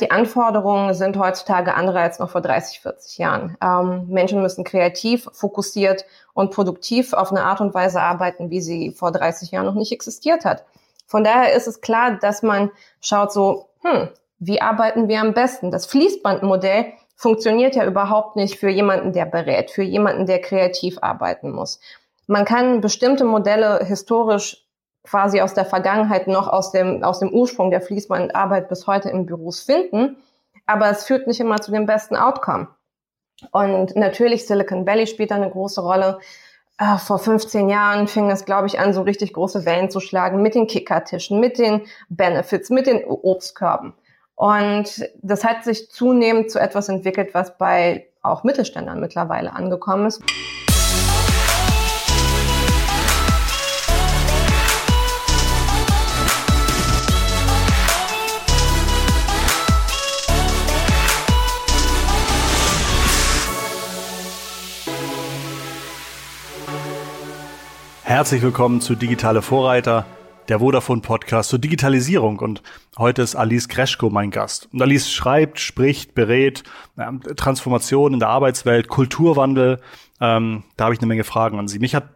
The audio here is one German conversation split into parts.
Die Anforderungen sind heutzutage andere als noch vor 30, 40 Jahren. Menschen müssen kreativ, fokussiert und produktiv auf eine Art und Weise arbeiten, wie sie vor 30 Jahren noch nicht existiert hat. Von daher ist es klar, dass man schaut so, wie arbeiten wir am besten? Das Fließbandmodell funktioniert ja überhaupt nicht für jemanden, der berät, für jemanden, der kreativ arbeiten muss. Man kann bestimmte Modelle historisch quasi aus der Vergangenheit noch aus dem Ursprung der Fließbandarbeit bis heute in Büros finden, aber es führt nicht immer zu dem besten Outcome. Und natürlich Silicon Valley spielt da eine große Rolle. Vor 15 Jahren fing es, glaube ich, an, so richtig große Wellen zu schlagen mit den Kickertischen, mit den Benefits, mit den Obstkörben. Und das hat sich zunehmend zu etwas entwickelt, was bei auch Mittelständlern mittlerweile angekommen ist. Herzlich willkommen zu Digitale Vorreiter, der Vodafone-Podcast zur Digitalisierung. Und heute ist Alice Greschko mein Gast. Und Alice schreibt, spricht, berät, Transformation in der Arbeitswelt, Kulturwandel. Da habe ich eine Menge Fragen an sie. Mich hat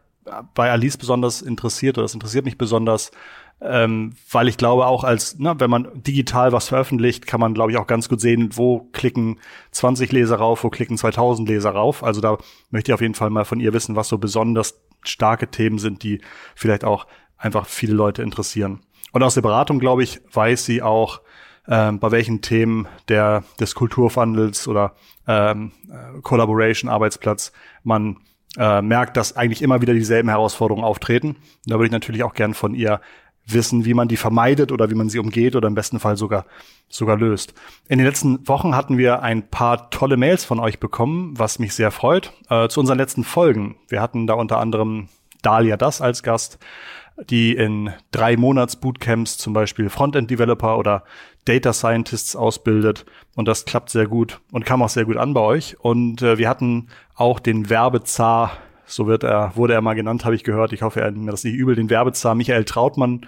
bei Alice besonders interessiert, oder es interessiert mich besonders, weil ich glaube auch wenn man digital was veröffentlicht, kann man, glaube ich, auch ganz gut sehen, wo klicken 20 Leser rauf, wo klicken 2000 Leser rauf. Also da möchte ich auf jeden Fall mal von ihr wissen, was so besonders starke Themen sind, die vielleicht auch einfach viele Leute interessieren. Und aus der Beratung, glaube ich, weiß sie auch, bei welchen Themen des Kulturwandels oder Collaboration, Arbeitsplatz man merkt, dass eigentlich immer wieder dieselben Herausforderungen auftreten. Und da würde ich natürlich auch gern von ihr wissen, wie man die vermeidet oder wie man sie umgeht oder im besten Fall sogar löst. In den letzten Wochen hatten wir ein paar tolle Mails von euch bekommen, was mich sehr freut, zu unseren letzten Folgen. Wir hatten da unter anderem Dahlia Das als Gast, die in 3-Monats-Bootcamps zum Beispiel Frontend-Developer oder Data Scientists ausbildet. Und das klappt sehr gut und kam auch sehr gut an bei euch. Und wir hatten auch den Werbezar, so wurde er mal genannt, habe ich gehört. Ich hoffe, er nimmt mir das nicht übel. Den Werbezar Michael Trautmann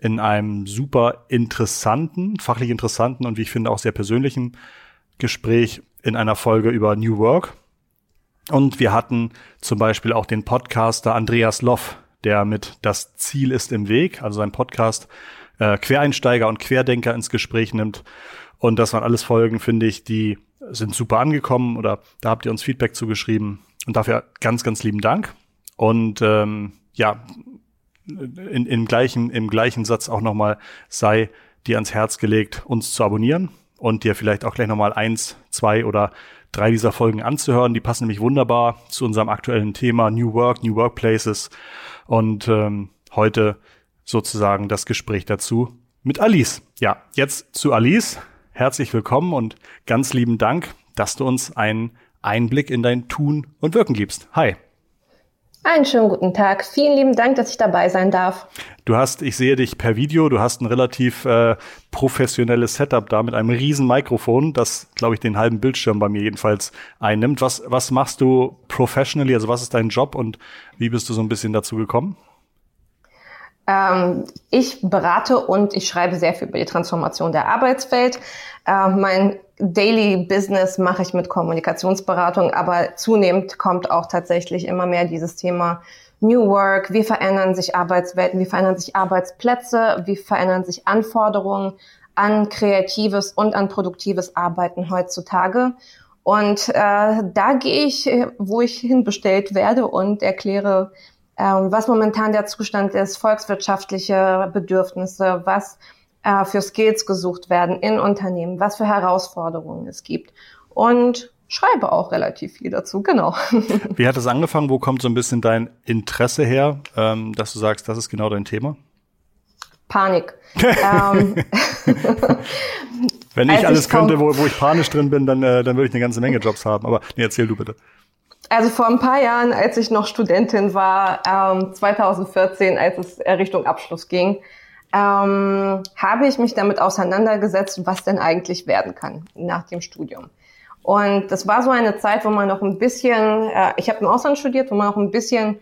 in einem super interessanten, fachlich interessanten und wie ich finde auch sehr persönlichen Gespräch in einer Folge über New Work. Und wir hatten zum Beispiel auch den Podcaster Andreas Loff, der mit Das Ziel ist im Weg, also sein Podcast, Quereinsteiger und Querdenker ins Gespräch nimmt. Und das waren alles Folgen, finde ich, die sind super angekommen oder da habt ihr uns Feedback zugeschrieben. Und dafür ganz, ganz lieben Dank. Und im gleichen Satz auch nochmal sei dir ans Herz gelegt, uns zu abonnieren und dir vielleicht auch gleich nochmal 1, 2 oder 3 dieser Folgen anzuhören. Die passen nämlich wunderbar zu unserem aktuellen Thema New Work, New Workplaces und heute sozusagen das Gespräch dazu mit Alice. Ja, jetzt zu Alice. Herzlich willkommen und ganz lieben Dank, dass du uns einen Einblick in dein Tun und Wirken gibst. Hi. Einen schönen guten Tag. Vielen lieben Dank, dass ich dabei sein darf. Ich sehe dich per Video, du hast ein relativ professionelles Setup da mit einem riesen Mikrofon, das, glaube ich, den halben Bildschirm bei mir jedenfalls einnimmt. Was machst du professionally? Also was ist dein Job und wie bist du so ein bisschen dazu gekommen? Ich berate und ich schreibe sehr viel über die Transformation der Arbeitswelt. Mein Daily Business mache ich mit Kommunikationsberatung, aber zunehmend kommt auch tatsächlich immer mehr dieses Thema New Work. Wie verändern sich Arbeitswelten, wie verändern sich Arbeitsplätze, wie verändern sich Anforderungen an kreatives und an produktives Arbeiten heutzutage? Und da gehe ich, wo ich hinbestellt werde und erkläre, was momentan der Zustand ist, volkswirtschaftliche Bedürfnisse, was für Skills gesucht werden in Unternehmen, was für Herausforderungen es gibt und schreibe auch relativ viel dazu, genau. Wie hat das angefangen? Wo kommt so ein bisschen dein Interesse her, dass du sagst, das ist genau dein Thema? Panik. Wenn ich alles könnte, wo ich panisch drin bin, dann würde ich eine ganze Menge Jobs haben. Aber nee, erzähl du bitte. Also vor ein paar Jahren, als ich noch Studentin war, 2014, als es Richtung Abschluss ging, habe ich mich damit auseinandergesetzt, was denn eigentlich werden kann nach dem Studium. Und das war so eine Zeit, wo man noch ein bisschen, ich habe im Ausland studiert, wo man noch ein bisschen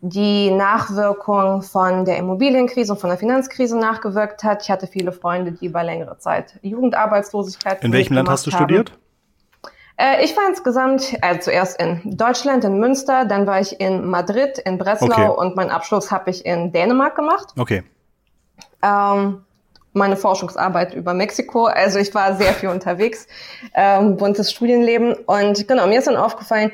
die Nachwirkung von der Immobilienkrise und von der Finanzkrise nachgewirkt hat. Ich hatte viele Freunde, die über längere Zeit Jugendarbeitslosigkeit. In welchem Land hast du studiert? Ich war insgesamt, zuerst in Deutschland, in Münster, dann war ich in Madrid, in Breslau und meinen Abschluss habe ich in Dänemark gemacht. Okay. Meine Forschungsarbeit über Mexiko, also ich war sehr viel unterwegs, buntes Studienleben und genau, mir ist dann aufgefallen,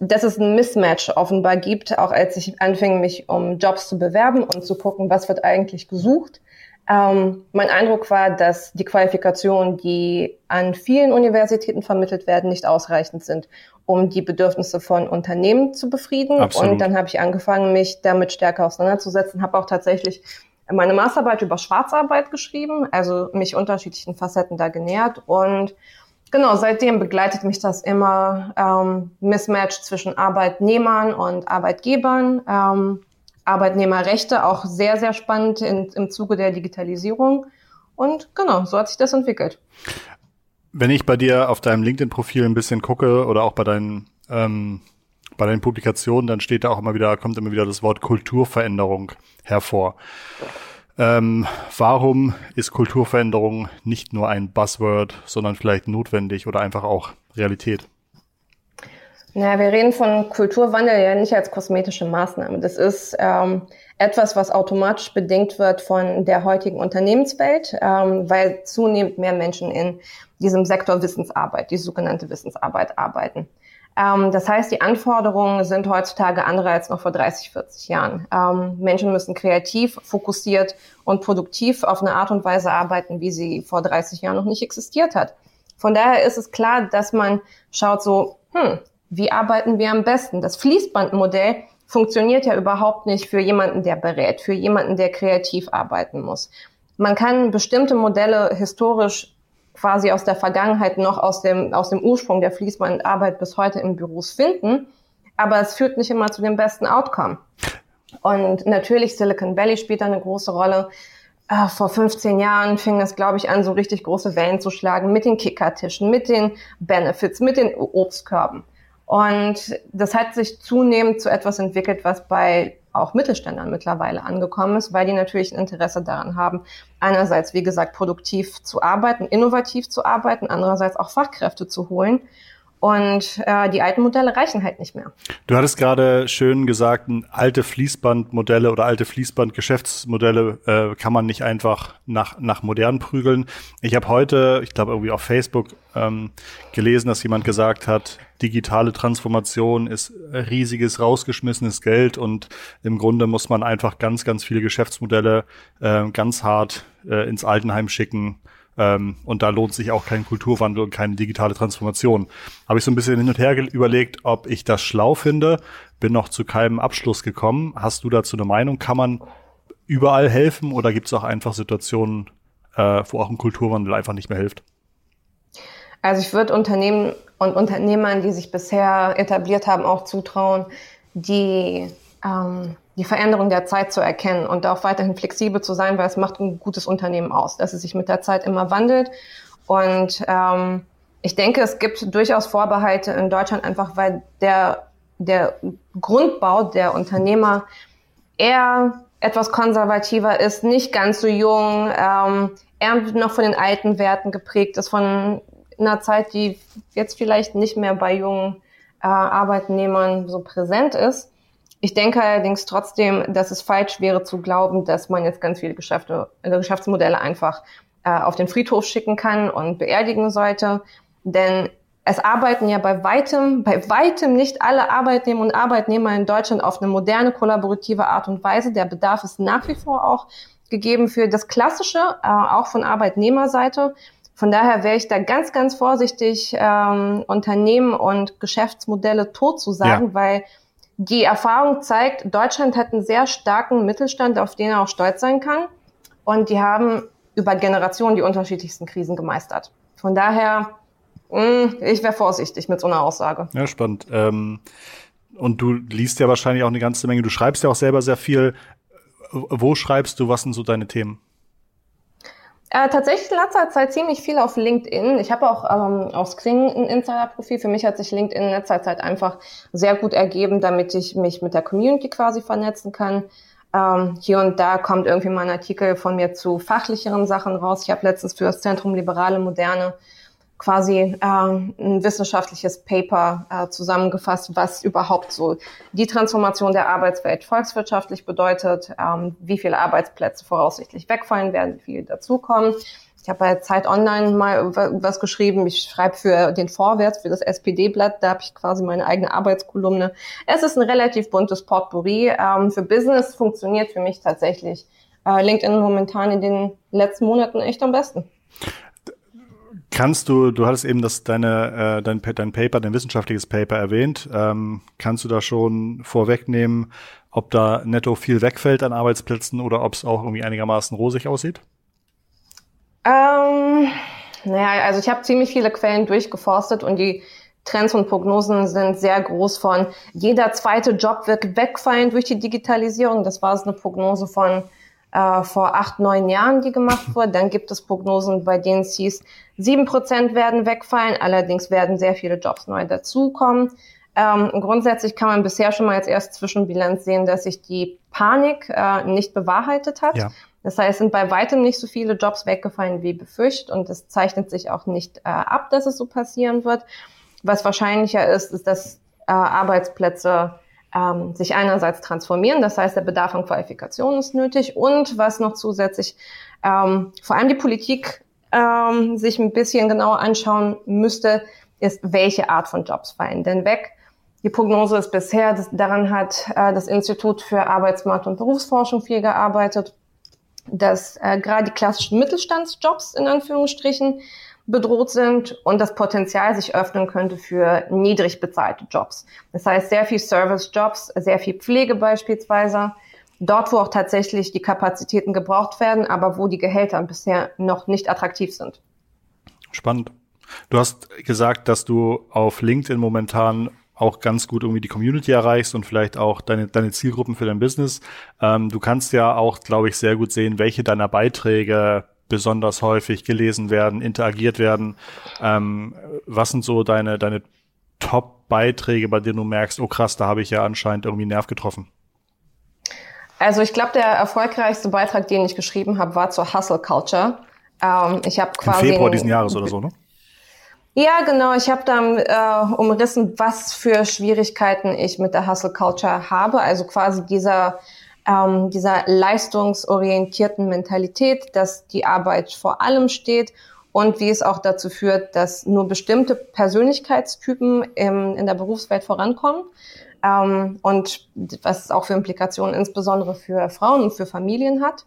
dass es ein Mismatch offenbar gibt, auch als ich anfing, mich um Jobs zu bewerben und zu gucken, was wird eigentlich gesucht. Mein Eindruck war, dass die Qualifikationen, die an vielen Universitäten vermittelt werden, nicht ausreichend sind, um die Bedürfnisse von Unternehmen zu befriedigen. Absolut. Und dann habe ich angefangen, mich damit stärker auseinanderzusetzen, habe auch tatsächlich meine Masterarbeit über Schwarzarbeit geschrieben, also mich unterschiedlichen Facetten da genähert und genau, seitdem begleitet mich das immer, Mismatch zwischen Arbeitnehmern und Arbeitgebern, Arbeitnehmerrechte, auch sehr, sehr spannend im Zuge der Digitalisierung. Und genau, so hat sich das entwickelt. Wenn ich bei dir auf deinem LinkedIn-Profil ein bisschen gucke oder auch bei deinen Publikationen, dann steht da auch immer wieder, kommt immer wieder das Wort Kulturveränderung hervor. Warum ist Kulturveränderung nicht nur ein Buzzword, sondern vielleicht notwendig oder einfach auch Realität? Naja, wir reden von Kulturwandel ja nicht als kosmetische Maßnahme. Das ist etwas, was automatisch bedingt wird von der heutigen Unternehmenswelt, weil zunehmend mehr Menschen in diesem Sektor Wissensarbeit, die sogenannte Wissensarbeit, arbeiten. Das heißt, die Anforderungen sind heutzutage andere als noch vor 30, 40 Jahren. Menschen müssen kreativ, fokussiert und produktiv auf eine Art und Weise arbeiten, wie sie vor 30 Jahren noch nicht existiert hat. Von daher ist es klar, dass man schaut so, wie arbeiten wir am besten? Das Fließbandmodell funktioniert ja überhaupt nicht für jemanden, der berät, für jemanden, der kreativ arbeiten muss. Man kann bestimmte Modelle historisch quasi aus der Vergangenheit noch aus dem Ursprung der Fließbandarbeit bis heute in Büros finden, aber es führt nicht immer zu dem besten Outcome. Und natürlich Silicon Valley spielt da eine große Rolle. Vor 15 Jahren fing es, glaube ich, an, so richtig große Wellen zu schlagen mit den Kickertischen, mit den Benefits, mit den Obstkörben. Und das hat sich zunehmend zu etwas entwickelt, was bei auch Mittelständlern mittlerweile angekommen ist, weil die natürlich ein Interesse daran haben, einerseits, wie gesagt, produktiv zu arbeiten, innovativ zu arbeiten, andererseits auch Fachkräfte zu holen. Und die alten Modelle reichen halt nicht mehr. Du hattest gerade schön gesagt, alte Fließbandmodelle oder alte Fließbandgeschäftsmodelle kann man nicht einfach nach modern prügeln. Ich habe heute, ich glaube irgendwie auf Facebook gelesen, dass jemand gesagt hat, digitale Transformation ist riesiges, rausgeschmissenes Geld und im Grunde muss man einfach ganz, ganz viele Geschäftsmodelle ganz hart ins Altenheim schicken. Und da lohnt sich auch kein Kulturwandel und keine digitale Transformation. Habe ich so ein bisschen hin und her überlegt, ob ich das schlau finde. Bin noch zu keinem Abschluss gekommen. Hast du dazu eine Meinung? Kann man überall helfen oder gibt es auch einfach Situationen, wo auch ein Kulturwandel einfach nicht mehr hilft? Also ich würde Unternehmen und Unternehmern, die sich bisher etabliert haben, auch zutrauen, die Veränderung der Zeit zu erkennen und auch weiterhin flexibel zu sein, weil es macht ein gutes Unternehmen aus, dass es sich mit der Zeit immer wandelt. Und ich denke, es gibt durchaus Vorbehalte in Deutschland, einfach weil der Grundbau der Unternehmer eher etwas konservativer ist, nicht ganz so jung, eher noch von den alten Werten geprägt ist, von einer Zeit, die jetzt vielleicht nicht mehr bei jungen Arbeitnehmern so präsent ist. Ich denke allerdings trotzdem, dass es falsch wäre zu glauben, dass man jetzt ganz viele Geschäftsmodelle einfach auf den Friedhof schicken kann und beerdigen sollte. Denn es arbeiten ja bei weitem nicht alle Arbeitnehmer und Arbeitnehmer in Deutschland auf eine moderne, kollaborative Art und Weise. Der Bedarf ist nach wie vor auch gegeben für das Klassische, auch von Arbeitnehmerseite. Von daher wäre ich da ganz, ganz vorsichtig, Unternehmen und Geschäftsmodelle tot zu sagen, weil die Erfahrung zeigt, Deutschland hat einen sehr starken Mittelstand, auf den er auch stolz sein kann. Und die haben über Generationen die unterschiedlichsten Krisen gemeistert. Von daher, ich wäre vorsichtig mit so einer Aussage. Ja, spannend. Und du liest ja wahrscheinlich auch eine ganze Menge. Du schreibst ja auch selber sehr viel. Wo schreibst du? Was sind so deine Themen? Tatsächlich in letzter Zeit ziemlich viel auf LinkedIn. Ich habe auch auf Xing ein Insider-Profil. Für mich hat sich LinkedIn in letzter Zeit einfach sehr gut ergeben, damit ich mich mit der Community quasi vernetzen kann. Hier und da kommt irgendwie mal ein Artikel von mir zu fachlicheren Sachen raus. Ich habe letztens für das Zentrum Liberale Moderne quasi ein wissenschaftliches Paper zusammengefasst, was überhaupt so die Transformation der Arbeitswelt volkswirtschaftlich bedeutet, wie viele Arbeitsplätze voraussichtlich wegfallen werden, wie viele dazukommen. Ich habe bei Zeit Online mal was geschrieben. Ich schreibe für den Vorwärts, für das SPD-Blatt. Da habe ich quasi meine eigene Arbeitskolumne. Es ist ein relativ buntes Potpourri. Für Business funktioniert für mich tatsächlich LinkedIn momentan in den letzten Monaten echt am besten. Du hattest eben dein wissenschaftliches Paper erwähnt. Kannst du da schon vorwegnehmen, ob da netto viel wegfällt an Arbeitsplätzen oder ob es auch irgendwie einigermaßen rosig aussieht? Also ich habe ziemlich viele Quellen durchgeforstet und die Trends und Prognosen sind sehr groß von jeder zweite Job wird wegfallen durch die Digitalisierung. Das war eine Prognose von vor 8-9 Jahren, die gemacht wurde. Dann gibt es Prognosen, bei denen es hieß, 7% werden wegfallen, allerdings werden sehr viele Jobs neu dazukommen. Grundsätzlich kann man bisher schon mal als erste Zwischenbilanz sehen, dass sich die Panik nicht bewahrheitet hat. Ja. Das heißt, es sind bei weitem nicht so viele Jobs weggefallen wie befürchtet und es zeichnet sich auch nicht ab, dass es so passieren wird. Was wahrscheinlicher ist, dass Arbeitsplätze sich einerseits transformieren, das heißt, der Bedarf an Qualifikationen ist nötig und was noch zusätzlich vor allem die Politik sich ein bisschen genauer anschauen müsste, ist, welche Art von Jobs fallen denn weg. Die Prognose ist bisher, daran hat das Institut für Arbeitsmarkt- und Berufsforschung viel gearbeitet, dass gerade die klassischen Mittelstandsjobs in Anführungsstrichen bedroht sind und das Potenzial sich öffnen könnte für niedrig bezahlte Jobs. Das heißt, sehr viel Service-Jobs, sehr viel Pflege beispielsweise, dort, wo auch tatsächlich die Kapazitäten gebraucht werden, aber wo die Gehälter bisher noch nicht attraktiv sind. Spannend. Du hast gesagt, dass du auf LinkedIn momentan auch ganz gut irgendwie die Community erreichst und vielleicht auch deine Zielgruppen für dein Business. Du kannst ja auch, glaube ich, sehr gut sehen, welche deiner Beiträge besonders häufig gelesen werden, interagiert werden. Was sind so deine Top-Beiträge, bei denen du merkst, oh krass, da habe ich ja anscheinend irgendwie einen Nerv getroffen? Also ich glaube, der erfolgreichste Beitrag, den ich geschrieben habe, war zur Hustle Culture. Ich habe quasi im Februar diesen Jahres oder so, ne? Ja, genau. Ich habe dann umrissen, was für Schwierigkeiten ich mit der Hustle Culture habe. Also quasi dieser leistungsorientierten Mentalität, dass die Arbeit vor allem steht und wie es auch dazu führt, dass nur bestimmte Persönlichkeitstypen in der Berufswelt vorankommen und was es auch für Implikationen insbesondere für Frauen und für Familien hat.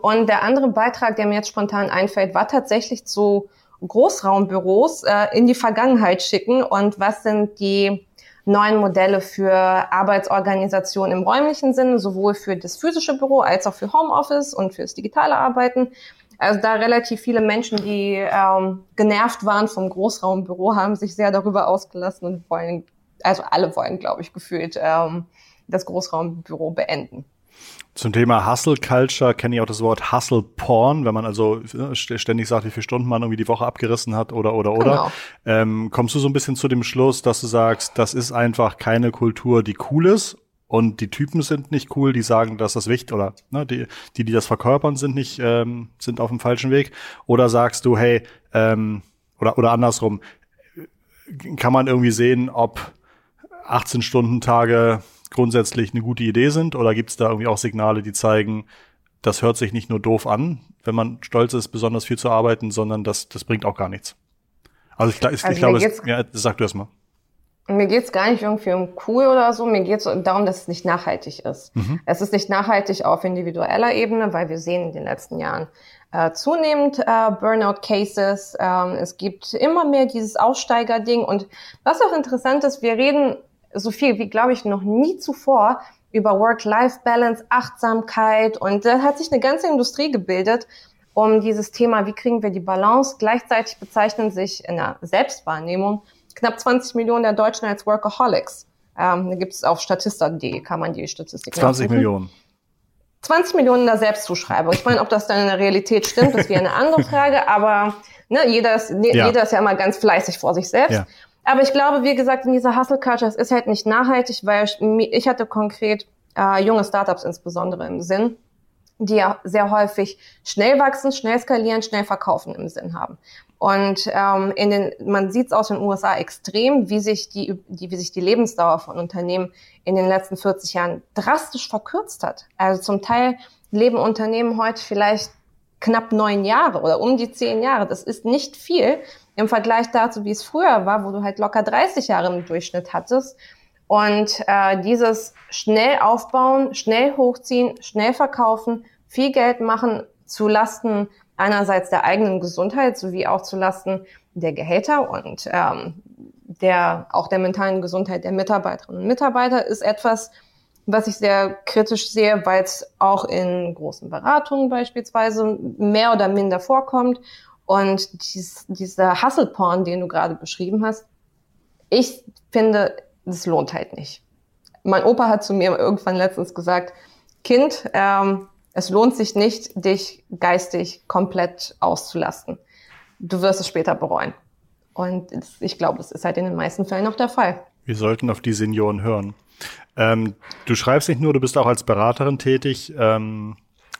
Und der andere Beitrag, der mir jetzt spontan einfällt, war tatsächlich zu Großraumbüros in die Vergangenheit schicken und was sind die neuen Modelle für Arbeitsorganisation im räumlichen Sinne, sowohl für das physische Büro als auch für Homeoffice und fürs digitale Arbeiten. Also da relativ viele Menschen, die genervt waren vom Großraumbüro, haben sich sehr darüber ausgelassen und alle wollen, glaube ich, gefühlt das Großraumbüro beenden. Zum Thema Hustle Culture kenne ich auch das Wort Hustle Porn, wenn man also ständig sagt, wie viele Stunden man irgendwie die Woche abgerissen hat oder. Genau. Kommst du so ein bisschen zu dem Schluss, dass du sagst, das ist einfach keine Kultur, die cool ist und die Typen sind nicht cool, die sagen, dass das wichtig oder ne, die das verkörpern, sind auf dem falschen Weg? Oder sagst du, hey, oder andersrum, kann man irgendwie sehen, ob 18-Stunden-Tage grundsätzlich eine gute Idee sind oder gibt es da irgendwie auch Signale, die zeigen, das hört sich nicht nur doof an, wenn man stolz ist, besonders viel zu arbeiten, sondern das bringt auch gar nichts. Also ich glaube, sag du erst mal. Mir geht's gar nicht irgendwie um cool oder so, mir geht's darum, dass es nicht nachhaltig ist. Mhm. Es ist nicht nachhaltig auf individueller Ebene, weil wir sehen in den letzten Jahren zunehmend Burnout-Cases. Es gibt immer mehr dieses Aussteiger-Ding und was auch interessant ist, wir reden so viel wie, glaube ich, noch nie zuvor über Work-Life-Balance, Achtsamkeit. Und da hat sich eine ganze Industrie gebildet um dieses Thema, wie kriegen wir die Balance. Gleichzeitig bezeichnen sich in der Selbstwahrnehmung knapp 20 Millionen der Deutschen als Workaholics. Da gibt es auf Statista.de, kann man die Statistik nachsuchen. 20 Millionen. 20 Millionen da selbst zuschreibe. Ich meine, ob das dann in der Realität stimmt, ist wieder eine andere Frage, aber ne, jeder ist ja immer ganz fleißig vor sich selbst. Ja. Aber ich glaube, wie gesagt, in dieser Hustle-Culture, es ist halt nicht nachhaltig, weil ich hatte konkret junge Startups insbesondere im Sinn, die ja sehr häufig schnell wachsen, schnell skalieren, schnell verkaufen im Sinn haben. Und man sieht es aus den USA extrem, wie sich die Lebensdauer von Unternehmen in den letzten 40 Jahren drastisch verkürzt hat. Also zum Teil leben Unternehmen heute vielleicht knapp 9 Jahre oder um die 10 Jahre. Das ist nicht viel im Vergleich dazu, wie es früher war, wo du halt locker 30 Jahre im Durchschnitt hattest. Und dieses schnell aufbauen, schnell hochziehen, schnell verkaufen, viel Geld machen zu Lasten einerseits der eigenen Gesundheit sowie auch zu Lasten der Gehälter und der mentalen Gesundheit der Mitarbeiterinnen und Mitarbeiter ist etwas, was ich sehr kritisch sehe, weil es auch in großen Beratungen beispielsweise mehr oder minder vorkommt. Und dieser Hustle-Porn, den du gerade beschrieben hast, ich finde, das lohnt halt nicht. Mein Opa hat zu mir irgendwann letztens gesagt, Kind, es lohnt sich nicht, dich geistig komplett auszulasten. Du wirst es später bereuen. Und ich glaube, das ist halt in den meisten Fällen auch der Fall. Wir sollten auf die Senioren hören. Du schreibst nicht nur, du bist auch als Beraterin tätig.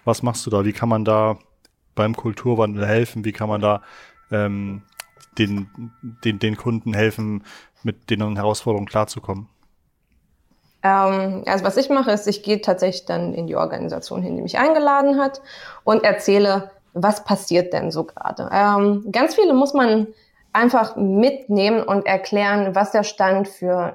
Was machst du da? Wie kann man da beim Kulturwandel helfen? Wie kann man da den Kunden helfen, mit den Herausforderungen klarzukommen? Also was ich mache, ist, ich gehe tatsächlich dann in die Organisation hin, die mich eingeladen hat und erzähle, was passiert denn so gerade. Ganz viele muss man einfach mitnehmen und erklären, was der Stand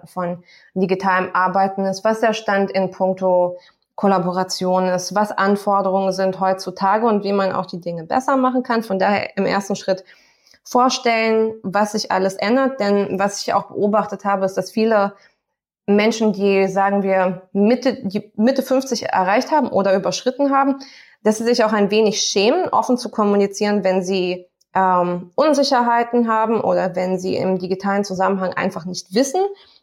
von digitalem Arbeiten ist, was der Stand in puncto Kollaboration ist, was Anforderungen sind heutzutage und wie man auch die Dinge besser machen kann. Von daher im ersten Schritt vorstellen, was sich alles ändert. Denn was ich auch beobachtet habe, ist, dass viele Menschen, die, sagen wir, Mitte 50 erreicht haben oder überschritten haben, dass sie sich auch ein wenig schämen, offen zu kommunizieren, wenn sie Unsicherheiten haben oder wenn sie im digitalen Zusammenhang einfach nicht wissen,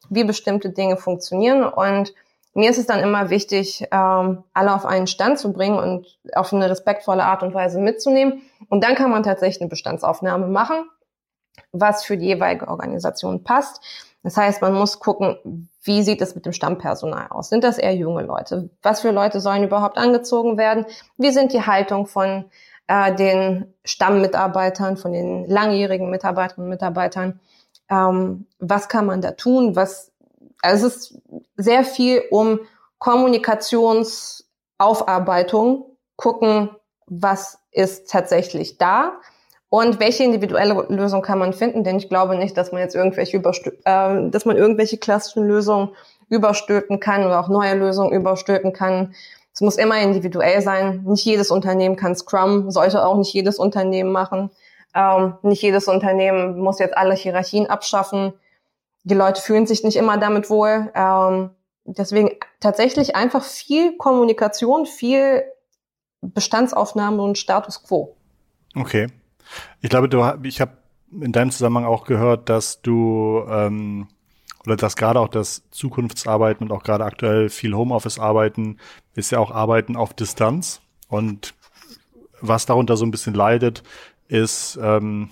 wie bestimmte Dinge funktionieren. Und mir ist es dann immer wichtig, alle auf einen Stand zu bringen und auf eine respektvolle Art und Weise mitzunehmen. Und dann kann man tatsächlich eine Bestandsaufnahme machen, was für die jeweilige Organisation passt. Das heißt, man muss gucken, wie sieht es mit dem Stammpersonal aus? Sind das eher junge Leute? Was für Leute sollen überhaupt angezogen werden? Wie sind die Haltung von den Stammmitarbeitern, von den langjährigen Mitarbeiterinnen und Mitarbeitern? Was kann man da tun? Also es ist sehr viel um Kommunikationsaufarbeitung, gucken, was ist tatsächlich da und welche individuelle Lösung kann man finden, denn ich glaube nicht, dass man jetzt irgendwelche klassischen Lösungen überstülpen kann oder auch neue Lösungen überstülpen kann. Es muss immer individuell sein. Nicht jedes Unternehmen kann Scrum, sollte auch nicht jedes Unternehmen machen. Nicht jedes Unternehmen muss jetzt alle Hierarchien abschaffen. Die Leute fühlen sich nicht immer damit wohl. Deswegen tatsächlich einfach viel Kommunikation, viel Bestandsaufnahme und Status quo. Okay. Ich glaube, ich habe in deinem Zusammenhang auch gehört, dass du oder dass gerade auch das Zukunftsarbeiten und auch gerade aktuell viel Homeoffice-Arbeiten ist ja auch Arbeiten auf Distanz. Und was darunter so ein bisschen leidet, ist die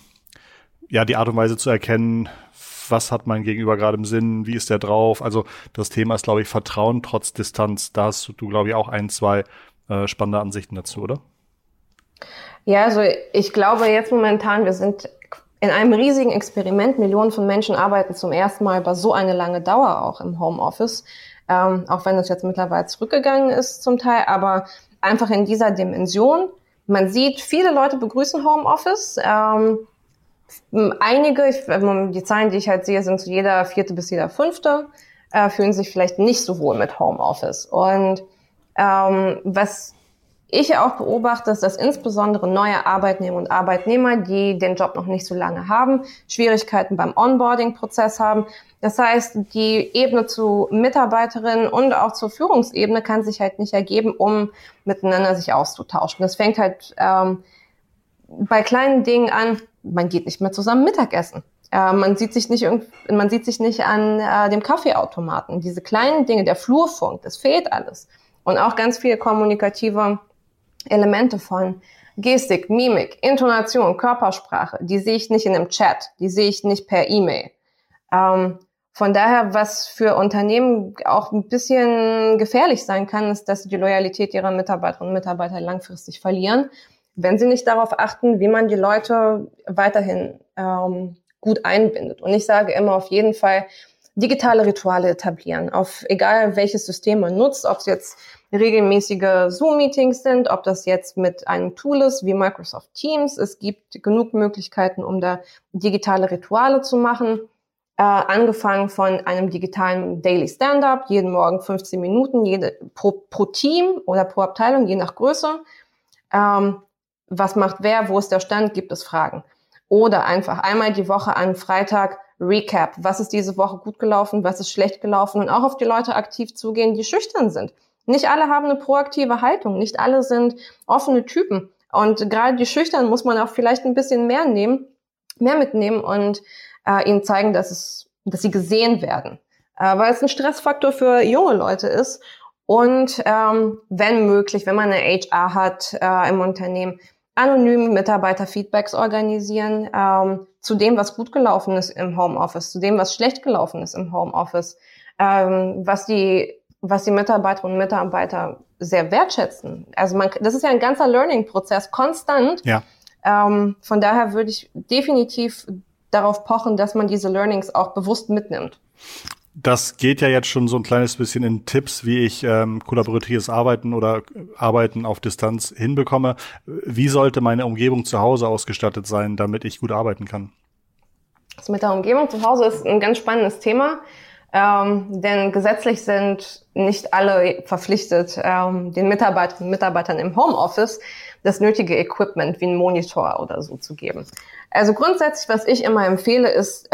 Art und Weise zu erkennen, was hat mein Gegenüber gerade im Sinn, wie ist der drauf? Also das Thema ist, glaube ich, Vertrauen trotz Distanz. Da hast du, glaube ich, auch 1, 2 spannende Ansichten dazu, oder? Ja, also ich glaube jetzt momentan, wir sind in einem riesigen Experiment. Millionen von Menschen arbeiten zum ersten Mal über so eine lange Dauer auch im Homeoffice, auch wenn das jetzt mittlerweile zurückgegangen ist zum Teil, aber einfach in dieser Dimension. Man sieht, viele Leute begrüßen Homeoffice, einige, die Zahlen, die ich halt sehe, sind zu jeder 4. bis jeder 5. Fühlen sich vielleicht nicht so wohl mit Homeoffice. Und was ich auch beobachte, ist, dass insbesondere neue Arbeitnehmer und Arbeitnehmer, die den Job noch nicht so lange haben, Schwierigkeiten beim Onboarding-Prozess haben. Das heißt, die Ebene zu Mitarbeiterinnen und auch zur Führungsebene kann sich halt nicht ergeben, um miteinander sich auszutauschen. Das fängt halt bei kleinen Dingen an. Man geht nicht mehr zusammen Mittagessen. Man sieht sich nicht an dem Kaffeeautomaten. Diese kleinen Dinge, der Flurfunk, das fehlt alles. und auch ganz viele kommunikative Elemente von Gestik, Mimik, Intonation, Körpersprache, die sehe ich nicht in einem Chat, die sehe ich nicht per E-Mail. Von daher, was für Unternehmen auch ein bisschen gefährlich sein kann, ist, dass sie die Loyalität ihrer Mitarbeiterinnen und Mitarbeiter langfristig verlieren, wenn sie nicht darauf achten, wie man die Leute weiterhin gut einbindet. Und ich sage immer auf jeden Fall, digitale Rituale etablieren, auf egal welches System man nutzt, ob es jetzt regelmäßige Zoom-Meetings sind, ob das jetzt mit einem Tool ist wie Microsoft Teams. Es gibt genug Möglichkeiten, um da digitale Rituale zu machen. Angefangen von einem digitalen Daily Stand-Up, jeden Morgen 15 Minuten, pro Team oder pro Abteilung, je nach Größe. Was macht wer, wo ist der Stand, gibt es Fragen. Oder einfach einmal die Woche an Freitag Recap. Was ist diese Woche gut gelaufen, was ist schlecht gelaufen? Und auch auf die Leute aktiv zugehen, die schüchtern sind. Nicht alle haben eine proaktive Haltung, nicht alle sind offene Typen. Und gerade die Schüchtern muss man auch vielleicht ein bisschen mehr mitnehmen und ihnen zeigen, dass sie gesehen werden. Weil es ein Stressfaktor für junge Leute ist. Und wenn möglich, wenn man eine HR hat im Unternehmen, anonym Mitarbeiterfeedbacks organisieren zu dem, was gut gelaufen ist im Homeoffice, zu dem, was schlecht gelaufen ist im Homeoffice, was die Mitarbeiterinnen und Mitarbeiter sehr wertschätzen. Also das ist ja ein ganzer Learning-Prozess, konstant. Ja. Von daher würde ich definitiv darauf pochen, dass man diese Learnings auch bewusst mitnimmt. Das geht ja jetzt schon so ein kleines bisschen in Tipps, wie ich kollaboratives Arbeiten oder Arbeiten auf Distanz hinbekomme. Wie sollte meine Umgebung zu Hause ausgestattet sein, damit ich gut arbeiten kann? Das mit der Umgebung zu Hause ist ein ganz spannendes Thema. Denn gesetzlich sind nicht alle verpflichtet, den Mitarbeiterinnen und Mitarbeitern im Homeoffice das nötige Equipment wie ein Monitor oder so zu geben. Also grundsätzlich, was ich immer empfehle, ist,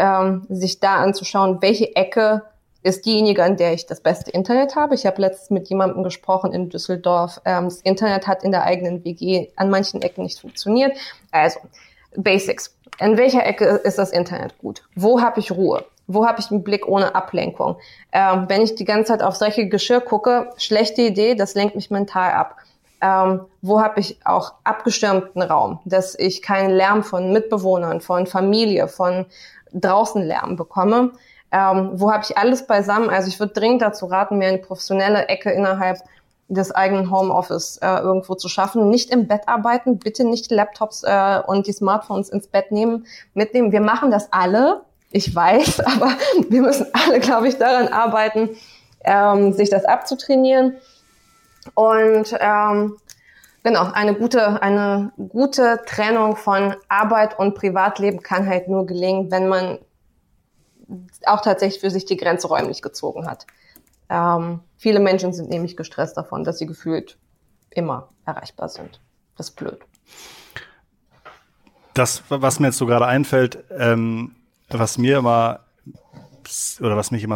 sich da anzuschauen, welche Ecke ist diejenige, an der ich das beste Internet habe. Ich habe letztens mit jemandem gesprochen in Düsseldorf. Das Internet hat in der eigenen WG an manchen Ecken nicht funktioniert. Also Basics. In welcher Ecke ist das Internet gut? Wo habe ich Ruhe? Wo habe ich einen Blick ohne Ablenkung? Wenn ich die ganze Zeit auf solche Geschirr gucke, schlechte Idee, das lenkt mich mental ab. Wo habe ich auch abgeschirmten Raum, dass ich keinen Lärm von Mitbewohnern, von Familie, von draußen Lärm bekomme? Wo habe ich alles beisammen? Also ich würde dringend dazu raten, mir eine professionelle Ecke innerhalb des eigenen Homeoffice irgendwo zu schaffen. Nicht im Bett arbeiten, bitte nicht Laptops und die Smartphones ins Bett mitnehmen. Wir machen das alle. Ich weiß, aber wir müssen alle, glaube ich, daran arbeiten, sich das abzutrainieren. Und genau, eine gute Trennung von Arbeit und Privatleben kann halt nur gelingen, wenn man auch tatsächlich für sich die Grenze räumlich gezogen hat. Viele Menschen sind nämlich gestresst davon, dass sie gefühlt immer erreichbar sind. Das ist blöd. Das, was mir jetzt so gerade einfällt, was mich immer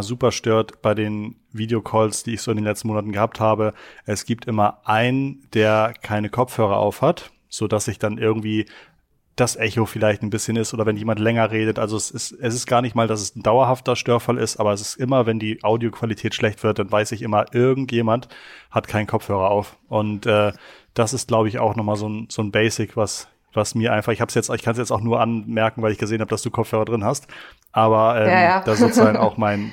super stört bei den Videocalls, die ich so in den letzten Monaten gehabt habe, es gibt immer einen, der keine Kopfhörer auf hat, sodass ich dann irgendwie das Echo vielleicht ein bisschen ist oder wenn jemand länger redet. Also es ist gar nicht mal, dass es ein dauerhafter Störfall ist, aber es ist immer, wenn die Audioqualität schlecht wird, dann weiß ich immer, irgendjemand hat keinen Kopfhörer auf. Und das ist, glaube ich, auch nochmal so ein Basic, was mir einfach, ich kann es jetzt auch nur anmerken, weil ich gesehen habe, dass du Kopfhörer drin hast, aber das ist sozusagen auch mein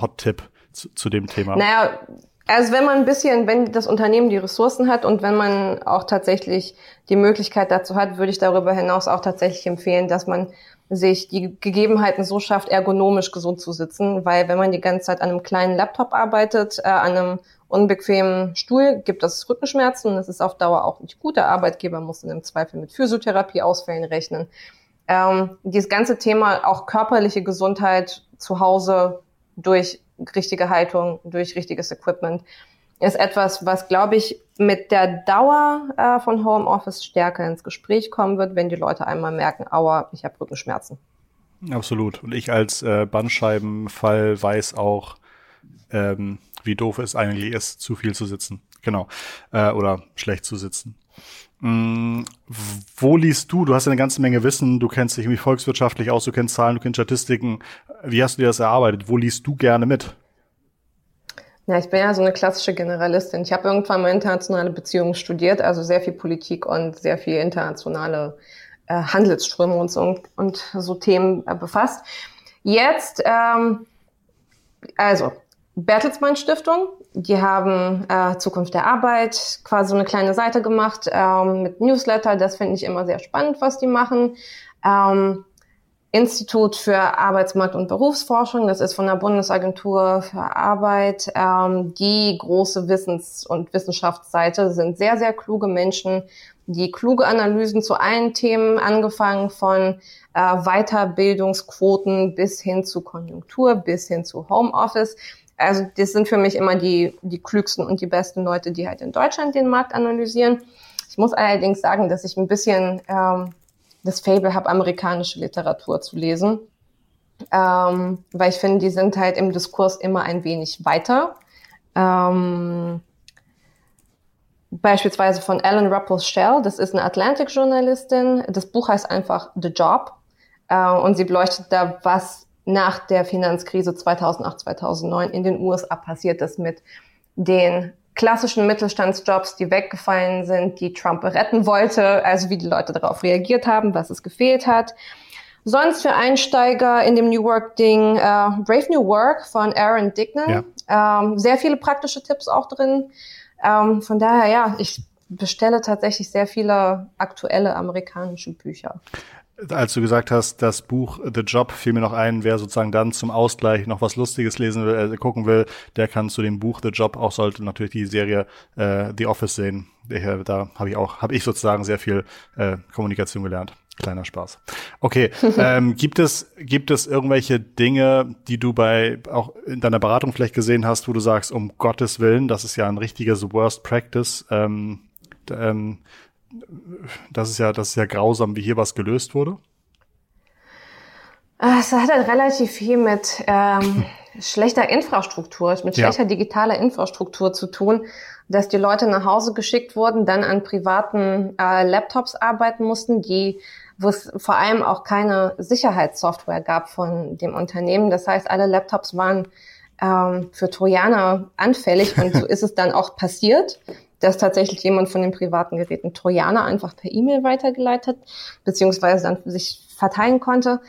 Hot-Tipp zu dem Thema. Naja, also wenn das Unternehmen die Ressourcen hat und wenn man auch tatsächlich die Möglichkeit dazu hat, würde ich darüber hinaus auch tatsächlich empfehlen, dass man sich die Gegebenheiten so schafft, ergonomisch gesund zu sitzen, weil wenn man die ganze Zeit an einem kleinen Laptop arbeitet, an einem unbequemen Stuhl, gibt das Rückenschmerzen und das ist auf Dauer auch nicht gut. Der Arbeitgeber muss dann im Zweifel mit Physiotherapieausfällen rechnen. Dieses ganze Thema auch körperliche Gesundheit zu Hause durch richtige Haltung, durch richtiges Equipment ist etwas, was, glaube ich, mit der Dauer von Homeoffice stärker ins Gespräch kommen wird, wenn die Leute einmal merken, aua, ich habe Rückenschmerzen. Absolut. Und ich als Bandscheibenfall weiß auch, wie doof es eigentlich ist, zu viel zu sitzen. Genau. Oder schlecht zu sitzen. Wo liest du? Du hast ja eine ganze Menge Wissen. Du kennst dich irgendwie volkswirtschaftlich aus. Du kennst Zahlen, du kennst Statistiken. Wie hast du dir das erarbeitet? Wo liest du gerne mit? Ja, ich bin ja so eine klassische Generalistin. Ich habe irgendwann mal internationale Beziehungen studiert, also sehr viel Politik und sehr viel internationale Handelsströme und so Themen befasst. Jetzt, also Bertelsmann Stiftung, die haben Zukunft der Arbeit quasi so eine kleine Seite gemacht mit Newsletter. Das finde ich immer sehr spannend, was die machen. Institut für Arbeitsmarkt- und Berufsforschung, das ist von der Bundesagentur für Arbeit, die große Wissens- und Wissenschaftsseite, sind sehr, sehr kluge Menschen, die kluge Analysen zu allen Themen, angefangen von Weiterbildungsquoten bis hin zu Konjunktur, bis hin zu Homeoffice. Also das sind für mich immer die klügsten und die besten Leute, die halt in Deutschland den Markt analysieren. Ich muss allerdings sagen, dass ich ein bisschen das Faible habe, amerikanische Literatur zu lesen, weil ich finde, die sind halt im Diskurs immer ein wenig weiter. Beispielsweise von Ellen Ruppel-Shell, das ist eine Atlantic-Journalistin, das Buch heißt einfach The Job und sie beleuchtet da, was nach der Finanzkrise 2008, 2009 in den USA passiert ist mit den klassischen Mittelstandsjobs, die weggefallen sind, die Trump retten wollte, also wie die Leute darauf reagiert haben, was es gefehlt hat. Sonst für Einsteiger in dem New Work-Ding Brave New Work von Aaron Dignan. Ja. Sehr viele praktische Tipps auch drin. Von daher, ja, ich bestelle tatsächlich sehr viele aktuelle amerikanische Bücher. Als du gesagt hast, das Buch The Job fiel mir noch ein, wer sozusagen dann zum Ausgleich noch was Lustiges lesen will, gucken will, der kann zu dem Buch The Job auch, sollte natürlich die Serie The Office sehen. Da habe ich sozusagen sehr viel Kommunikation gelernt. Kleiner Spaß. Okay, gibt es irgendwelche Dinge, die du auch in deiner Beratung vielleicht gesehen hast, wo du sagst, um Gottes Willen, das ist ja ein richtiges Worst Practice, das ist ja grausam, wie hier was gelöst wurde? Es hat halt relativ viel mit schlechter Infrastruktur, mit schlechter digitaler Infrastruktur zu tun, dass die Leute nach Hause geschickt wurden, dann an privaten Laptops arbeiten mussten, wo es vor allem auch keine Sicherheitssoftware gab von dem Unternehmen. Das heißt, alle Laptops waren für Trojaner anfällig und so ist es dann auch passiert, dass tatsächlich jemand von den privaten Geräten Trojaner einfach per E-Mail weitergeleitet, beziehungsweise dann sich verteilen konnte.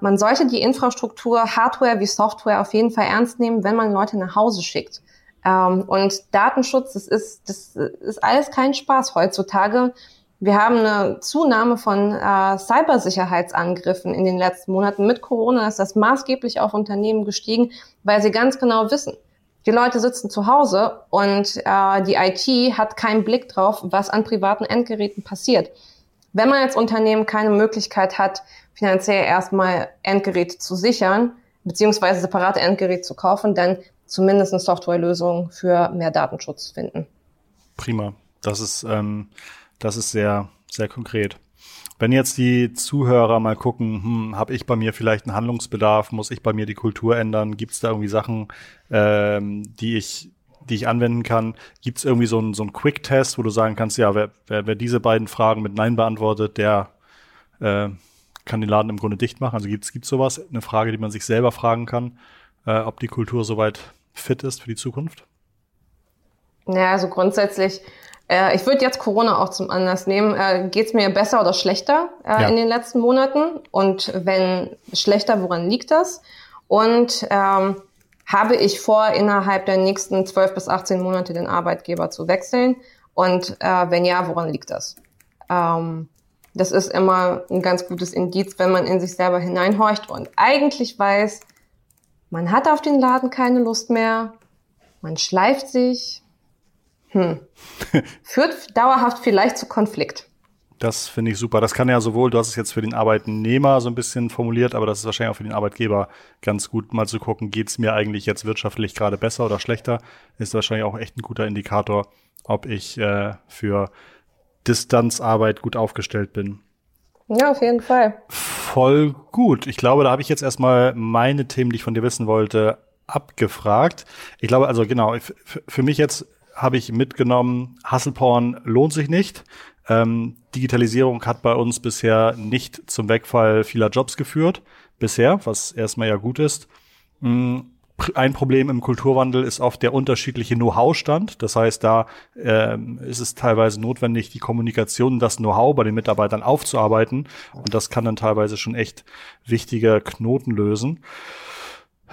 Man sollte die Infrastruktur, Hardware wie Software auf jeden Fall ernst nehmen, wenn man Leute nach Hause schickt. Und Datenschutz, das ist alles kein Spaß heutzutage. Wir haben eine Zunahme von Cybersicherheitsangriffen in den letzten Monaten. Mit Corona ist das maßgeblich auf Unternehmen gestiegen, weil sie ganz genau wissen, die Leute sitzen zu Hause und die IT hat keinen Blick drauf, was an privaten Endgeräten passiert. Wenn man als Unternehmen keine Möglichkeit hat, finanziell erstmal Endgeräte zu sichern, beziehungsweise separate Endgeräte zu kaufen, dann zumindest eine Softwarelösung für mehr Datenschutz finden. Prima. Das ist sehr, sehr konkret. Wenn jetzt die Zuhörer mal gucken, habe ich bei mir vielleicht einen Handlungsbedarf, muss ich bei mir die Kultur ändern, gibt es da irgendwie Sachen, die ich anwenden kann? Gibt es irgendwie so einen Quick-Test, wo du sagen kannst, ja, wer diese beiden Fragen mit Nein beantwortet, der kann den Laden im Grunde dicht machen? Also gibt's sowas, eine Frage, die man sich selber fragen kann, ob die Kultur soweit fit ist für die Zukunft? Naja, also grundsätzlich, ich würde jetzt Corona auch zum Anlass nehmen. Geht's mir besser oder schlechter in den letzten Monaten? Und wenn schlechter, woran liegt das? Und habe ich vor, innerhalb der nächsten 12 bis 18 Monate den Arbeitgeber zu wechseln? Und wenn ja, woran liegt das? Das ist immer ein ganz gutes Indiz, wenn man in sich selber hineinhorcht und eigentlich weiß, man hat auf den Laden keine Lust mehr, man schleift sich, führt dauerhaft vielleicht zu Konflikt. Das finde ich super. Das kann ja sowohl, du hast es jetzt für den Arbeitnehmer so ein bisschen formuliert, aber das ist wahrscheinlich auch für den Arbeitgeber ganz gut, mal zu gucken, geht es mir eigentlich jetzt wirtschaftlich gerade besser oder schlechter? Ist wahrscheinlich auch echt ein guter Indikator, ob ich für Distanzarbeit gut aufgestellt bin. Ja, auf jeden Fall. Voll gut. Ich glaube, da habe ich jetzt erstmal meine Themen, die ich von dir wissen wollte, abgefragt. Ich glaube, also genau, für mich jetzt habe ich mitgenommen, Hustle-Porn lohnt sich nicht. Digitalisierung hat bei uns bisher nicht zum Wegfall vieler Jobs geführt. Bisher, was erstmal ja gut ist. Ein Problem im Kulturwandel ist oft der unterschiedliche Know-how-Stand. Das heißt, da ist es teilweise notwendig, die Kommunikation, das Know-how bei den Mitarbeitern aufzuarbeiten. Und das kann dann teilweise schon echt wichtige Knoten lösen.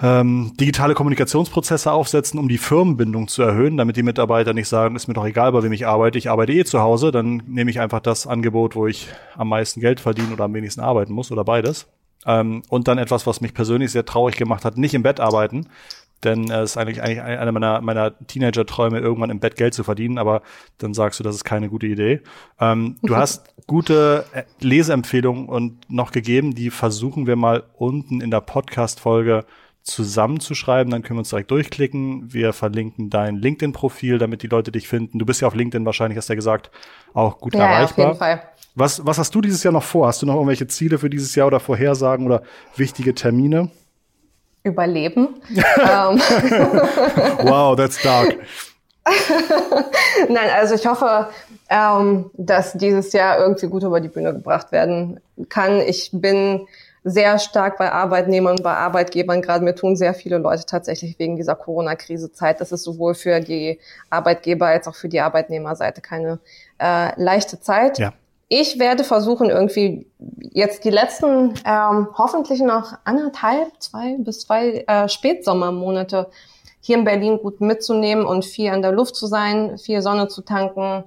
Digitale Kommunikationsprozesse aufsetzen, um die Firmenbindung zu erhöhen, damit die Mitarbeiter nicht sagen, ist mir doch egal, bei wem ich arbeite eh zu Hause, dann nehme ich einfach das Angebot, wo ich am meisten Geld verdiene oder am wenigsten arbeiten muss oder beides. Und dann etwas, was mich persönlich sehr traurig gemacht hat, nicht im Bett arbeiten, denn es ist eigentlich einer meiner Teenager-Träume, irgendwann im Bett Geld zu verdienen, aber dann sagst du, das ist keine gute Idee. Du hast gute Leseempfehlungen und noch gegeben, die versuchen wir mal unten in der Podcast-Folge zusammenzuschreiben, dann können wir uns direkt durchklicken. Wir verlinken dein LinkedIn-Profil, damit die Leute dich finden. Du bist ja auf LinkedIn wahrscheinlich, hast du ja gesagt, auch gut erreichbar. Ja, auf jeden Fall. Was hast du dieses Jahr noch vor? Hast du noch irgendwelche Ziele für dieses Jahr oder Vorhersagen oder wichtige Termine? Überleben. Wow, that's dark. Nein, also ich hoffe, dass dieses Jahr irgendwie gut über die Bühne gebracht werden kann. Ich bin sehr stark bei Arbeitnehmern, bei Arbeitgebern. Gerade mir tun sehr viele Leute tatsächlich wegen dieser Corona-Krise Zeit. Das ist sowohl für die Arbeitgeber als auch für die Arbeitnehmerseite keine leichte Zeit. Ja. Ich werde versuchen, irgendwie jetzt die letzten hoffentlich noch 1,5 bis 2 Spätsommermonate hier in Berlin gut mitzunehmen und viel an der Luft zu sein, viel Sonne zu tanken,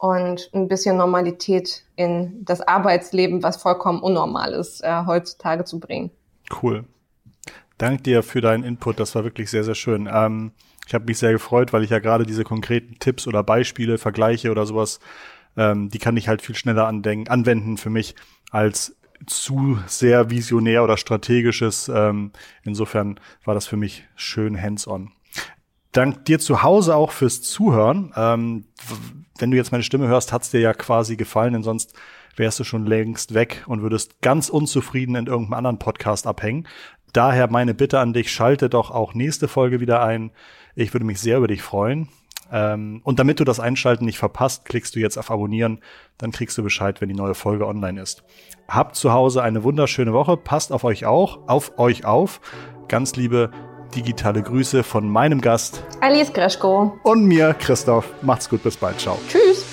und ein bisschen Normalität in das Arbeitsleben, was vollkommen unnormal ist, heutzutage zu bringen. Cool. Danke dir für deinen Input. Das war wirklich sehr, sehr schön. Ich habe mich sehr gefreut, weil ich ja gerade diese konkreten Tipps oder Beispiele, Vergleiche oder sowas, die kann ich halt viel schneller anwenden für mich als zu sehr visionär oder strategisches. Insofern war das für mich schön hands-on. Dank dir zu Hause auch fürs Zuhören. Wenn du jetzt meine Stimme hörst, hat's dir ja quasi gefallen, denn sonst wärst du schon längst weg und würdest ganz unzufrieden in irgendeinem anderen Podcast abhängen. Daher meine Bitte an dich, schalte doch auch nächste Folge wieder ein. Ich würde mich sehr über dich freuen. Und damit du das Einschalten nicht verpasst, klickst du jetzt auf Abonnieren, dann kriegst du Bescheid, wenn die neue Folge online ist. Habt zu Hause eine wunderschöne Woche, passt auf euch auf. Ganz liebe digitale Grüße von meinem Gast Alice Greschko und mir, Christoph. Macht's gut, bis bald. Ciao. Tschüss.